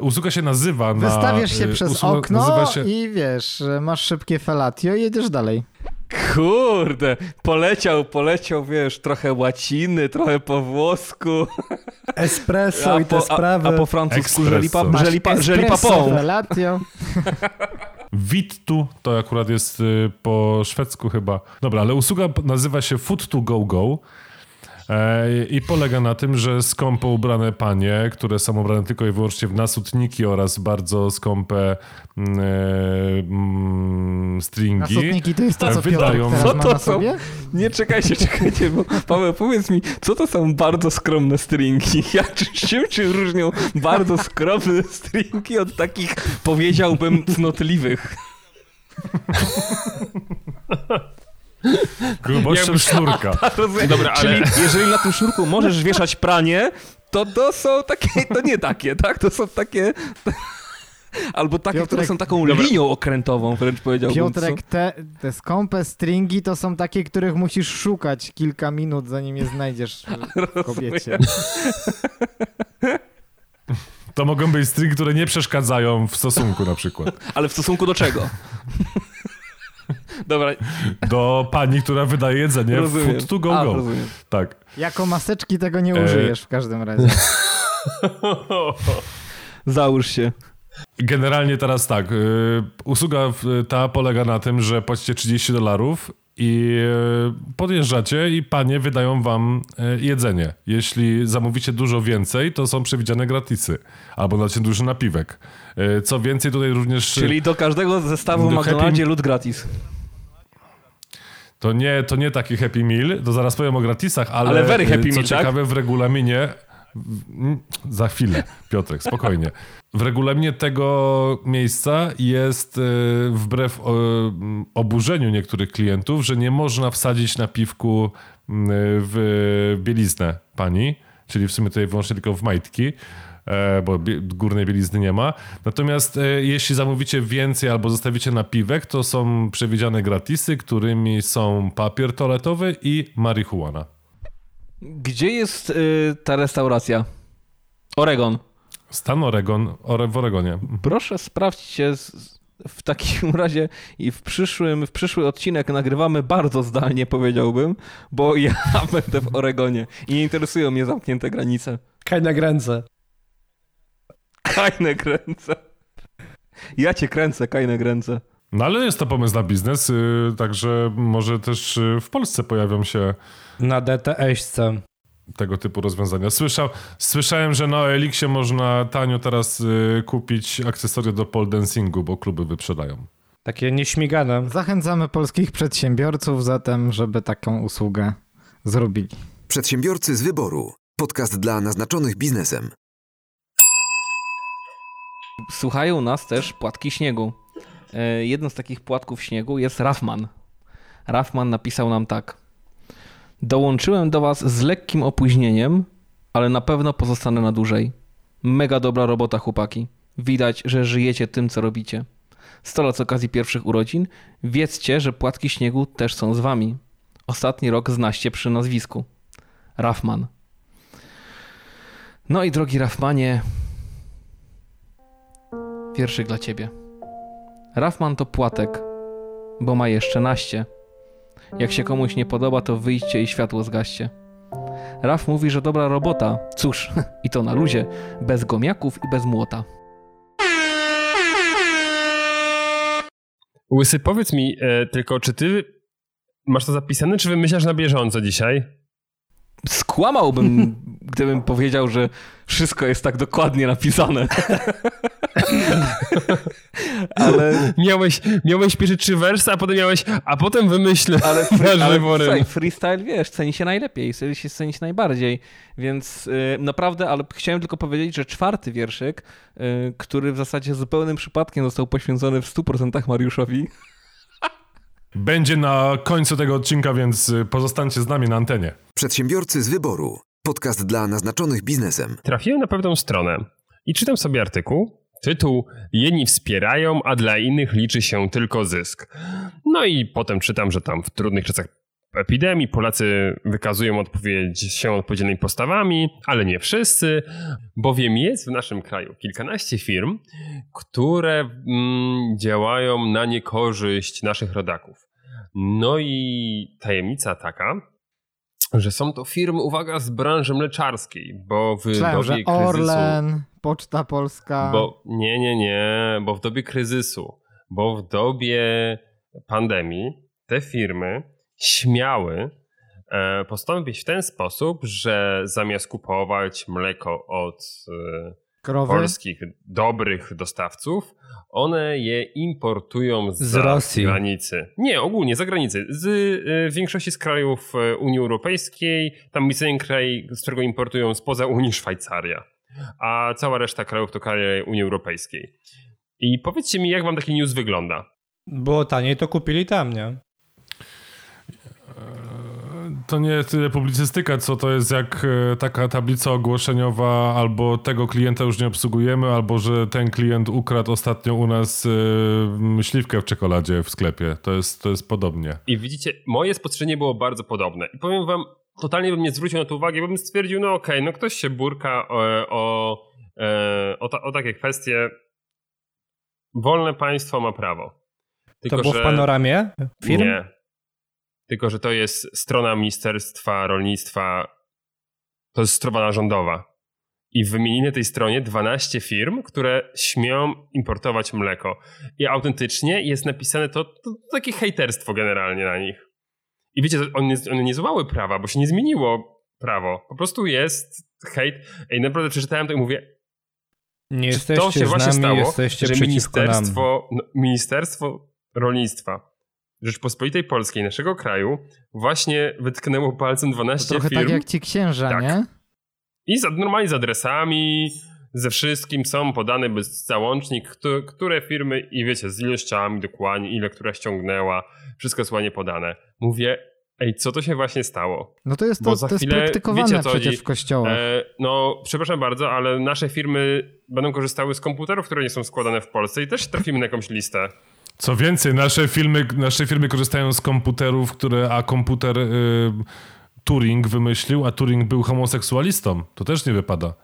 usługa się nazywa na... Wystawiasz się przez okno i wiesz, masz szybkie fellatio i jedziesz dalej. Kurde, poleciał, wiesz, trochę łaciny, trochę po włosku. Espresso i te sprawy. A po francusku żelipapą. Wittu, to akurat jest po szwedzku chyba. Dobra, ale usługa nazywa się Food to Go Go. I polega na tym, że skąpo ubrane panie, które są ubrane tylko i wyłącznie w nasutniki oraz bardzo skąpe stringi. Nasutniki to jest to, co wydają. Co to są? Nie, czekajcie, bo Paweł, powiedz mi, co to są bardzo skromne stringi? Ja czym różnią bardzo skromne stringi od takich, powiedziałbym, cnotliwych? Grubością sznurka. Dobra, czyli ale... jeżeli na tym sznurku możesz wieszać pranie, to są takie, to nie takie, tak? To są takie... Albo takie, Piotrek, które są taką linią okrętową, wręcz powiedziałbym. Piotrek, te skąpe stringi to są takie, których musisz szukać kilka minut, zanim je znajdziesz w kobiecie. To mogą być stringi, które nie przeszkadzają w stosunku na przykład. Ale w stosunku do czego? Dobra. Do pani, która wydaje jedzenie. Rozumiem. Food to go go. Rozumiem. Tak. Jako maseczki tego nie użyjesz w każdym razie. Załóż się. Generalnie teraz tak. Usługa ta polega na tym, że płacicie $30 i podjeżdżacie i panie wydają wam jedzenie. Jeśli zamówicie dużo więcej, to są przewidziane gratisy. Albo dacie duży napiwek. Co więcej, tutaj również... Czyli do każdego zestawu w McDonaldzie lód gratis. To nie taki Happy Meal, to zaraz powiem o gratisach, ale very happy co meal, ciekawe tak? W regulaminie... Za chwilę, Piotrek, spokojnie. W regulaminie tego miejsca jest wbrew oburzeniu niektórych klientów, że nie można wsadzić na piwku w bieliznę pani, czyli w sumie tutaj wyłącznie tylko w majtki, bo górnej bielizny nie ma. Natomiast jeśli zamówicie więcej albo zostawicie napiwek, to są przewidziane gratisy, którymi są papier toaletowy i marihuana. Gdzie jest ta restauracja? Oregon. Stan Oregon, w Oregonie. Proszę sprawdźcie, w takim razie i w przyszły odcinek nagrywamy bardzo zdalnie, powiedziałbym, bo ja będę w Oregonie i nie interesują mnie zamknięte granice. Kajne gręce. Ja cię kręcę, kajne gręce. No ale jest to pomysł na biznes, także może też w Polsce pojawią się... Na DTS-ce. Tego typu rozwiązania. Słyszałem, że na OLX-ie można tanio teraz kupić akcesoria do pole dancingu, bo kluby wyprzedają. Takie nieśmigane. Zachęcamy polskich przedsiębiorców zatem, żeby taką usługę zrobili. Przedsiębiorcy z Wyboru. Podcast dla naznaczonych biznesem. Słuchają nas też płatki śniegu. Jedną z takich płatków śniegu jest Rafman. Rafman napisał nam tak. Dołączyłem do was z lekkim opóźnieniem, ale na pewno pozostanę na dłużej. Mega dobra robota, chłopaki. Widać, że żyjecie tym, co robicie. 100 lat z okazji pierwszych urodzin. Wiedzcie, że płatki śniegu też są z wami. Ostatni rok znaście przy nazwisku. Rafman. No i drogi Rafmanie, wierszyk dla ciebie. Rafman to płatek, bo ma jeszcze naście. Jak się komuś nie podoba, to wyjdźcie i światło zgaście. Raf mówi, że dobra robota. Cóż, i to na luzie. Bez gomiaków i bez młota. Łysy, powiedz mi tylko, czy ty masz to zapisane, czy wymyślasz na bieżąco dzisiaj? Skłamałbym, gdybym powiedział, że wszystko jest tak dokładnie napisane. Ale... Miałeś pierwsze 3 wersy, a potem wymyślę. Ale freestyle, wiesz, ceni się najlepiej, ceni się najbardziej. Więc naprawdę, ale chciałem tylko powiedzieć, że 4 wierszyk, który w zasadzie zupełnym przypadkiem został poświęcony w 100% Mariuszowi. Będzie na końcu tego odcinka, więc pozostańcie z nami na antenie. Przedsiębiorcy z Wyboru. Podcast dla naznaczonych biznesem. Trafiłem na pewną stronę i czytam sobie artykuł. Tytuł: jedni wspierają, a dla innych liczy się tylko zysk. No i potem czytam, że tam w trudnych czasach epidemii Polacy wykazują się odpowiedzialnymi postawami, ale nie wszyscy, bowiem jest w naszym kraju kilkanaście firm, które działają na niekorzyść naszych rodaków. No i tajemnica taka, że są to firmy, uwaga, z branży mleczarskiej, bo w dobie kryzysu... Orlen, Poczta Polska... Bo w dobie kryzysu, bo w dobie pandemii te firmy śmiały postąpić w ten sposób, że zamiast kupować mleko od krowy, polskich dobrych dostawców, one je importują z Rosji. Granicy. Nie, ogólnie za granicę. W większości z krajów Unii Europejskiej, tam jest jeden kraj, z którego importują spoza Unii, Szwajcaria, a cała reszta krajów to kraje Unii Europejskiej. I powiedzcie mi, jak wam taki news wygląda? Było taniej, to kupili tam, nie? To nie tyle publicystyka, co to jest jak taka tablica ogłoszeniowa, albo tego klienta już nie obsługujemy, albo że ten klient ukradł ostatnio u nas śliwkę w czekoladzie w sklepie. To jest podobnie. I widzicie, moje spostrzeżenie było bardzo podobne. I powiem wam, totalnie bym nie zwrócił na to uwagi, bo bym stwierdził, no okej, no ktoś się burka o takie kwestie. Wolne państwo ma prawo. Tylko, to było w panoramie firm? Nie. Tylko, że to jest strona Ministerstwa Rolnictwa, to jest strona rządowa. I wymienili na tej stronie 12 firm, które śmią importować mleko. I autentycznie jest napisane to takie hejterstwo generalnie na nich. I wiecie, one nie złały prawa, bo się nie zmieniło prawo. Po prostu jest hejt. I naprawdę przeczytałem to i mówię, nie czy to się właśnie stało, że Ministerstwo Rolnictwa Rzeczpospolitej Polskiej, naszego kraju, właśnie wytknęło palcem 12 firm. Trochę tak jak ci księża, tak. Nie? I normalnie z adresami, ze wszystkim są podane bez załącznik, które firmy i wiecie, z ilościami dokładnie, ile która ściągnęła, wszystko jest ładnie podane. Mówię, Ej, co to się właśnie stało? No to jest, to jest praktykowane, wiecie, przecież w kościołach. No, przepraszam bardzo, ale nasze firmy będą korzystały z komputerów, które nie są składane w Polsce i też trafimy na jakąś listę. Co więcej, nasze firmy korzystają z komputerów, a komputer Turing wymyślił, a Turing był homoseksualistą. To też nie wypada.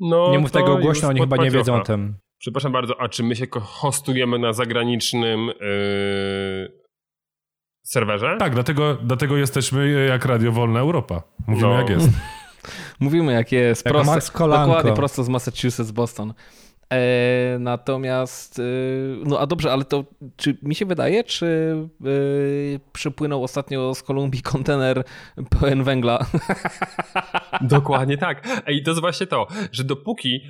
No, nie mów tego głośno, oni chyba nie wiedzą o tym. Przepraszam bardzo, a czy my się hostujemy na zagranicznym serwerze? Tak, dlatego jesteśmy jak Radio Wolna Europa. Mówimy jak jest. Mówimy jak jest. Jak prosto, Max Kolanko. Dokładnie prosto z Massachusetts, Boston. Natomiast, no a dobrze, ale to czy mi się wydaje, czy przypłynął ostatnio z Kolumbii kontener pełen węgla? Dokładnie tak. I to jest właśnie to, że dopóki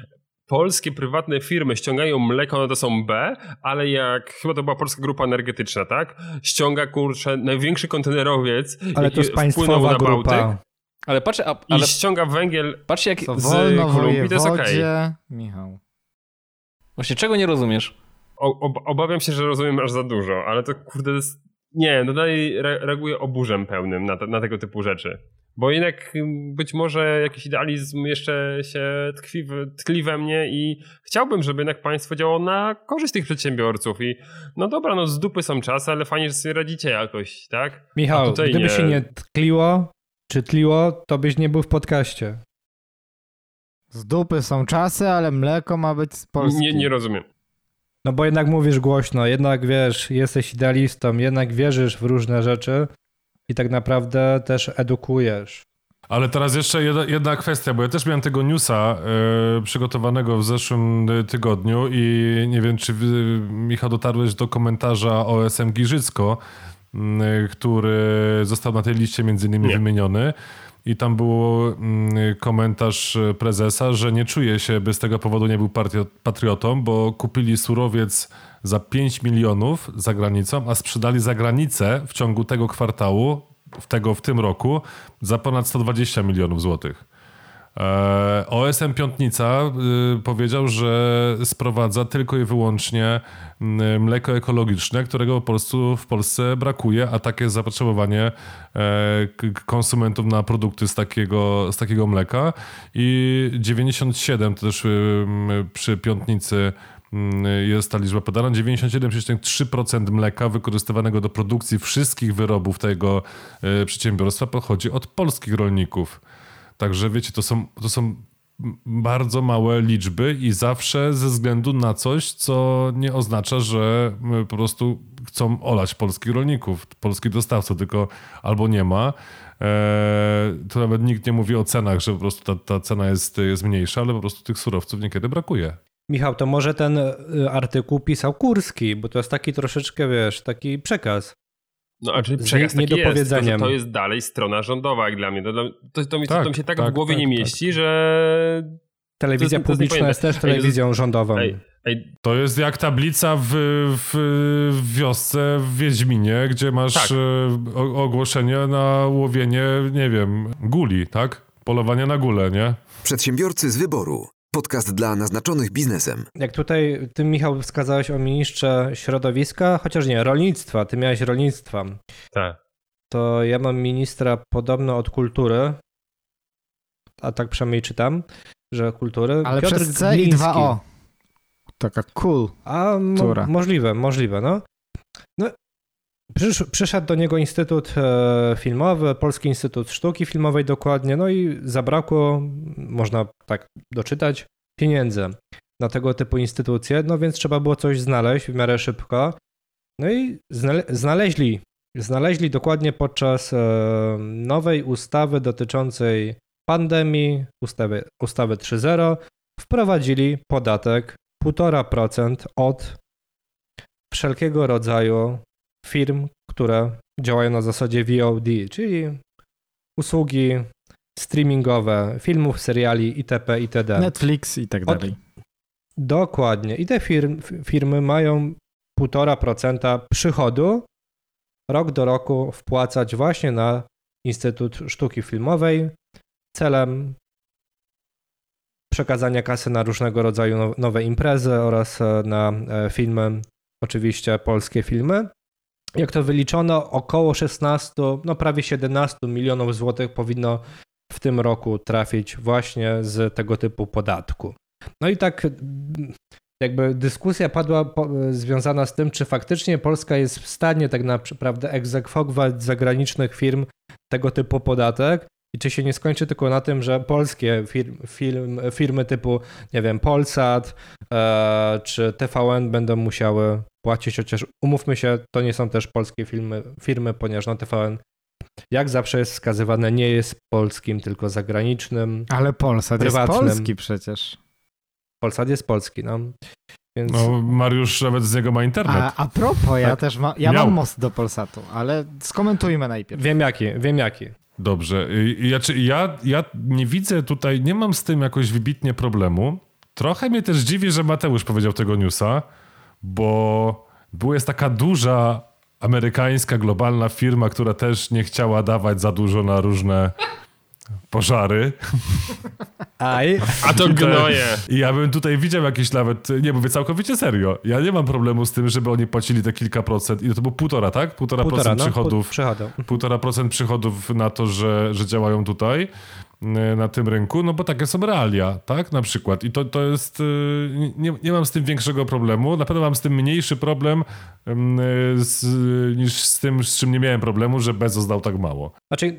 polskie prywatne firmy ściągają mleko, no to są B, ale jak chyba to była Polska Grupa Energetyczna, tak? Ściąga, kurczę, największy kontenerowiec, ale to jest wpłynął na grupa. Bałtyk. Ale patrzę, ale ściąga węgiel, patrzcie jak z Kolumbii, to jest okej. Michał. Właśnie czego nie rozumiesz? Obawiam się, że rozumiem aż za dużo, ale to kurde jest... Nie, no dalej reaguję oburzem pełnym na tego typu rzeczy. Bo jednak być może jakiś idealizm jeszcze się tkwi we mnie i chciałbym, żeby jednak państwo działało na korzyść tych przedsiębiorców i no dobra, no z dupy są czasy, ale fajnie, że sobie radzicie jakoś, tak? Michał, gdyby się nie tkliło, czy tliło, to byś nie był w podcaście. Z dupy są czasy, ale mleko ma być z Polski. Nie rozumiem. No bo jednak mówisz głośno, jednak wiesz, jesteś idealistą, jednak wierzysz w różne rzeczy i tak naprawdę też edukujesz. Ale teraz jeszcze jedna kwestia, bo ja też miałem tego newsa przygotowanego w zeszłym tygodniu i nie wiem, czy Michał dotarłeś do komentarza OSM Giżycko, który został na tej liście między innymi wymieniony. I tam był komentarz prezesa, że nie czuje się, by z tego powodu nie był patriotą, bo kupili surowiec za 5 milionów za granicą, a sprzedali za granicę w ciągu tego kwartału, w tym roku, za ponad 120 milionów złotych. OSM Piątnica powiedział, że sprowadza tylko i wyłącznie mleko ekologiczne, którego po prostu w Polsce brakuje, a takie zapotrzebowanie konsumentów na produkty z takiego mleka. I 97, to też przy Piątnicy jest ta liczba podana, 97,3% mleka wykorzystywanego do produkcji wszystkich wyrobów tego przedsiębiorstwa pochodzi od polskich rolników. Także wiecie, to są bardzo małe liczby i zawsze ze względu na coś, co nie oznacza, że po prostu chcą olać polskich rolników, polskich dostawców, tylko albo nie ma. To nawet nikt nie mówi o cenach, że po prostu ta cena jest mniejsza, ale po prostu tych surowców niekiedy brakuje. Michał, to może ten artykuł pisał Kurski, bo to jest taki troszeczkę, wiesz, taki przekaz. No, a czyli przekaz taki jest, to jest dalej strona rządowa jak dla mnie. To mi się tak w głowie nie mieści, że... Telewizja publiczna jest też telewizją rządową. To jest jak tablica w wiosce w Wiedźminie, gdzie masz ogłoszenie na łowienie, nie wiem, guli, tak? Polowanie na gulę, nie? Przedsiębiorcy z wyboru. Podcast dla naznaczonych biznesem. Jak tutaj ty, Michał, wskazałeś o ministrze środowiska, chociaż nie, rolnictwa, ty miałeś rolnictwa. Tak. To ja mam ministra podobno od kultury, a tak przynajmniej czytam, że kultury. Ale Piotr przez C i 2O. Taka cool. A możliwe, no. No przyszedł do niego Instytut Filmowy, Polski Instytut Sztuki Filmowej dokładnie, no i zabrakło, można tak doczytać, pieniędzy na tego typu instytucje, no więc trzeba było coś znaleźć w miarę szybko. No i znaleźli dokładnie podczas nowej ustawy dotyczącej pandemii, ustawy 3.0, wprowadzili podatek 1,5% od wszelkiego rodzaju firm, które działają na zasadzie VOD, czyli usługi streamingowe, filmów, seriali itp. itd. Netflix i tak dalej. Dokładnie. I te firmy mają 1,5% przychodu rok do roku wpłacać właśnie na Instytut Sztuki Filmowej celem przekazania kasy na różnego rodzaju nowe imprezy oraz na filmy, oczywiście polskie filmy. jak to wyliczono, około 16, no prawie 17 milionów złotych powinno w tym roku trafić właśnie z tego typu podatku. No i tak jakby dyskusja padła związana z tym, czy faktycznie Polska jest w stanie tak naprawdę egzekwować zagranicznych firm tego typu podatek i czy się nie skończy tylko na tym, że polskie firmy typu, nie wiem, Polsat czy TVN będą musiały płacić, chociaż umówmy się, to nie są też polskie firmy, ponieważ na TVN jak zawsze jest wskazywane, nie jest polskim, tylko zagranicznym. Ale Polsat prywatnym. Jest polski przecież. Polsat jest polski, no. Więc... No, Mariusz nawet z niego ma internet. A propos, ja też mam most do Polsatu, ale skomentujmy najpierw. Wiem jaki. Dobrze. Ja nie widzę tutaj, nie mam z tym jakoś wybitnie problemu. Trochę mnie też dziwi, że Mateusz powiedział tego newsa, bo była jest taka duża amerykańska, globalna firma, która też nie chciała dawać za dużo na różne pożary. A to gnoje. Ja bym tutaj widział jakieś nawet, nie mówię całkowicie serio, ja nie mam problemu z tym, żeby oni płacili te kilka procent, i to było 1,5%, tak? 1,5% przychodów. 1,5% przychodów na to, że działają tutaj, na tym rynku, no bo takie są realia, tak? Na przykład. I to jest... Nie mam z tym większego problemu. Na pewno mam z tym mniejszy problem niż z tym, z czym nie miałem problemu, że Bezos dał tak mało. Znaczy,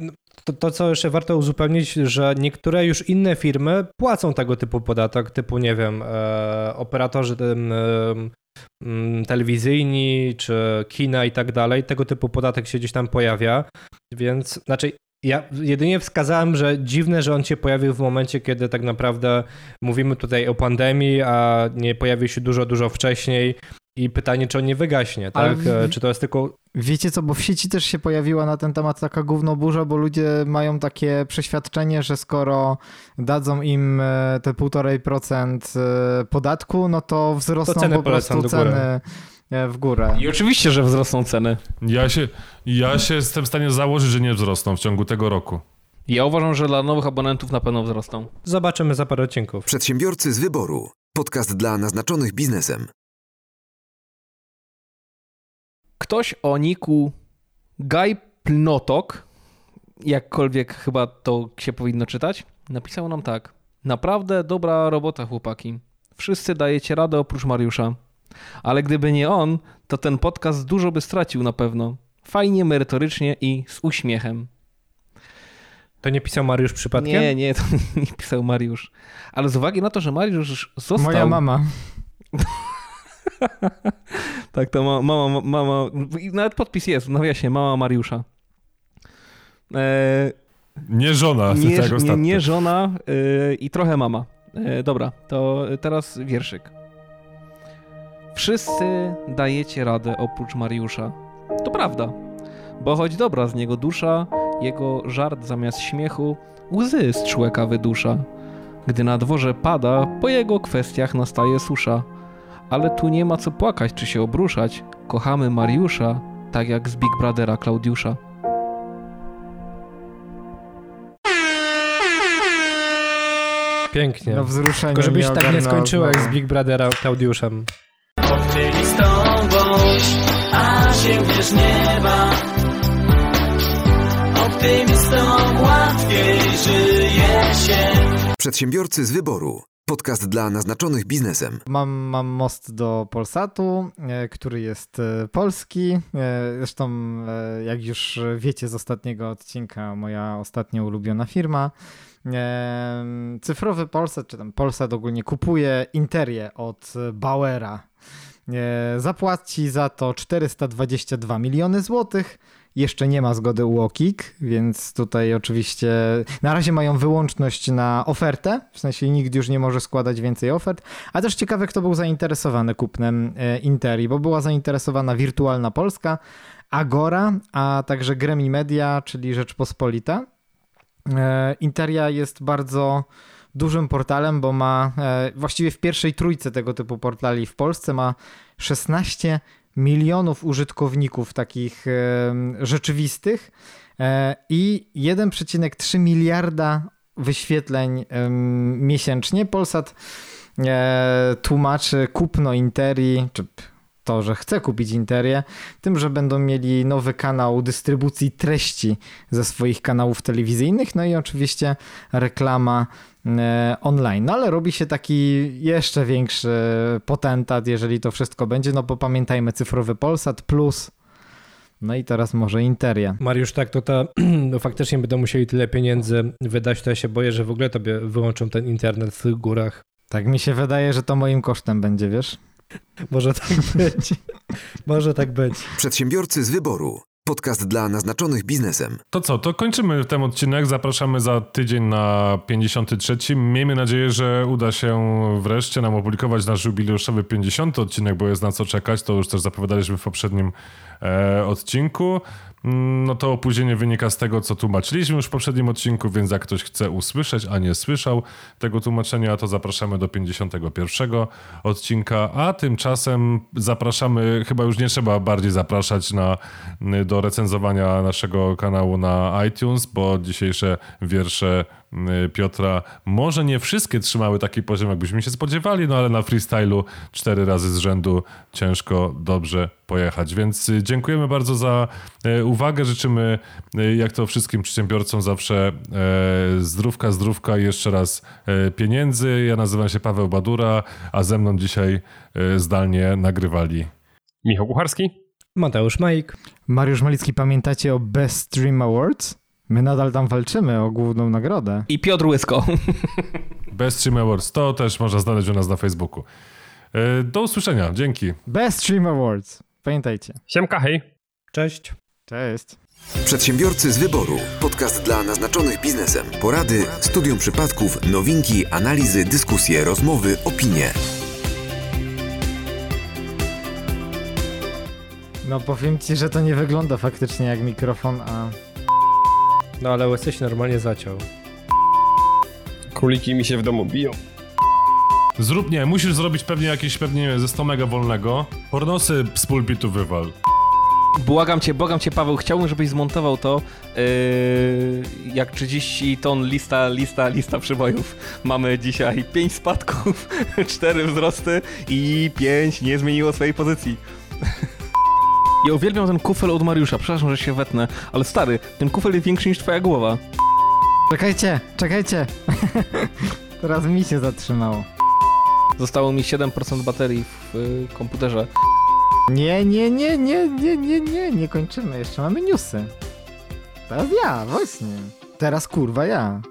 to co jeszcze warto uzupełnić, że niektóre już inne firmy płacą tego typu podatek, typu, nie wiem, operatorzy telewizyjni, czy kina i tak dalej. Tego typu podatek się gdzieś tam pojawia, więc... Znaczy, ja jedynie wskazałem, że dziwne, że on się pojawił w momencie, kiedy tak naprawdę mówimy tutaj o pandemii, a nie pojawił się dużo wcześniej i pytanie, czy on nie wygaśnie, tak? Czy to jest tylko... Wiecie co, bo w sieci też się pojawiła na ten temat taka gównoburza, bo ludzie mają takie przeświadczenie, że skoro dadzą im te 1,5% podatku, no to wzrosną po prostu ceny... w górę. I oczywiście, że wzrosną ceny. Ja się jestem w stanie założyć, że nie wzrosną w ciągu tego roku. Ja uważam, że dla nowych abonentów na pewno wzrosną. Zobaczymy za parę odcinków. Przedsiębiorcy z Wyboru. Podcast dla naznaczonych biznesem. Ktoś o niku Guy Pnotok, jakkolwiek chyba to się powinno czytać, napisał nam tak. Naprawdę dobra robota, chłopaki. Wszyscy dajecie radę oprócz Mariusza. Ale gdyby nie on, to ten podcast dużo by stracił na pewno. Fajnie, merytorycznie i z uśmiechem. To nie pisał Mariusz przypadkiem? Nie, to nie pisał Mariusz. Ale z uwagi na to, że Mariusz już został... Moja mama. Tak, to mama... Nawet podpis jest, w nawiasie, mama Mariusza. Nie żona. Nie żona i trochę mama. Dobra, to teraz wierszyk. Wszyscy dajecie radę oprócz Mariusza. To prawda, bo choć dobra z niego dusza, jego żart zamiast śmiechu łzy z człeka wydusza. Gdy na dworze pada, po jego kwestiach nastaje susza. Ale tu nie ma co płakać czy się obruszać. Kochamy Mariusza, tak jak z Big Brothera Klaudiusza. Pięknie. No wzruszenie. Tylko żebyś tak nie skończyła z Big Brothera Klaudiuszem. Chcieli z tobą, a się wiesz nie ma. Optymistom łatwiej żyje się. Przedsiębiorcy z Wyboru. Podcast dla naznaczonych biznesem. Mam most do Polsatu, który jest polski. Zresztą, jak już wiecie z ostatniego odcinka, moja ostatnio ulubiona firma. Cyfrowy Polsat, czy tam Polsat ogólnie kupuje Interię od Bauera. Zapłaci za to 422 miliony złotych. Jeszcze nie ma zgody UOKiK, więc tutaj oczywiście na razie mają wyłączność na ofertę, w sensie nikt już nie może składać więcej ofert, a też ciekawe, kto był zainteresowany kupnem Interii, bo była zainteresowana Wirtualna Polska, Agora, a także Gremi Media, czyli Rzeczpospolita. Interia jest bardzo dużym portalem, bo ma właściwie w pierwszej trójce tego typu portali w Polsce, ma 16 milionów użytkowników takich rzeczywistych i 1,3 miliarda wyświetleń miesięcznie. Polsat tłumaczy kupno Interii, czy to, że chce kupić Interię, tym, że będą mieli nowy kanał dystrybucji treści ze swoich kanałów telewizyjnych, no i oczywiście reklama online. No ale robi się taki jeszcze większy potentat, jeżeli to wszystko będzie, no bo pamiętajmy, cyfrowy Polsat Plus, no i teraz może Interia. Mariusz, tak, no faktycznie będą musieli tyle pieniędzy wydać, to ja się boję, że w ogóle tobie wyłączą ten internet w tych górach. Tak mi się wydaje, że to moim kosztem będzie, wiesz? Może tak być. Może tak być. Przedsiębiorcy z wyboru. Podcast dla naznaczonych biznesem. To co, to kończymy ten odcinek. Zapraszamy za tydzień na 53. Miejmy nadzieję, że uda się wreszcie nam opublikować nasz jubileuszowy 50. odcinek, bo jest na co czekać. To już też zapowiadaliśmy w poprzednim odcinku. No to opóźnienie wynika z tego, co tłumaczyliśmy już w poprzednim odcinku, więc jak ktoś chce usłyszeć, a nie słyszał tego tłumaczenia, to zapraszamy do 51. odcinka, a tymczasem zapraszamy, chyba już nie trzeba bardziej zapraszać do recenzowania naszego kanału na iTunes, bo dzisiejsze wiersze Piotra może nie wszystkie trzymały taki poziom, jakbyśmy się spodziewali, no ale na freestylu 4 razy z rzędu ciężko dobrze pojechać. Więc dziękujemy bardzo za uwagę. Życzymy, jak to wszystkim przedsiębiorcom, zawsze zdrówka i jeszcze raz pieniędzy. Ja nazywam się Paweł Badura, a ze mną dzisiaj zdalnie nagrywali Michał Kucharski, Mateusz Majik, Mariusz Malicki. Pamiętacie o Best Stream Awards? My nadal tam walczymy o główną nagrodę. I Piotr Łysko. Best Stream Awards. To też można znaleźć u nas na Facebooku. Do usłyszenia. Dzięki. Best Stream Awards. Pamiętajcie. Siemka, hej. Cześć. Cześć. Przedsiębiorcy z wyboru. Podcast dla naznaczonych biznesem. Porady, studium przypadków, nowinki, analizy, dyskusje, rozmowy, opinie. No powiem ci, że to nie wygląda faktycznie jak mikrofon, a... No ale łysy się normalnie zaciął. Króliki mi się w domu biją. Zrób, nie, musisz zrobić pewnie, nie wiem, ze 100 mega wolnego. Pornosy z pulpitu wywal. Błagam cię Paweł, chciałbym, żebyś zmontował to jak 30 ton lista przybojów. Mamy dzisiaj 5 spadków, 4 wzrosty i 5 nie zmieniło swojej pozycji. Ja uwielbiam ten kufel od Mariusza, przepraszam, że się wetnę, ale stary, ten kufel jest większy niż twoja głowa. Czekajcie. Teraz mi się zatrzymało. Zostało mi 7% baterii w komputerze. Nie kończymy, jeszcze mamy newsy. Teraz ja, właśnie. Teraz kurwa ja.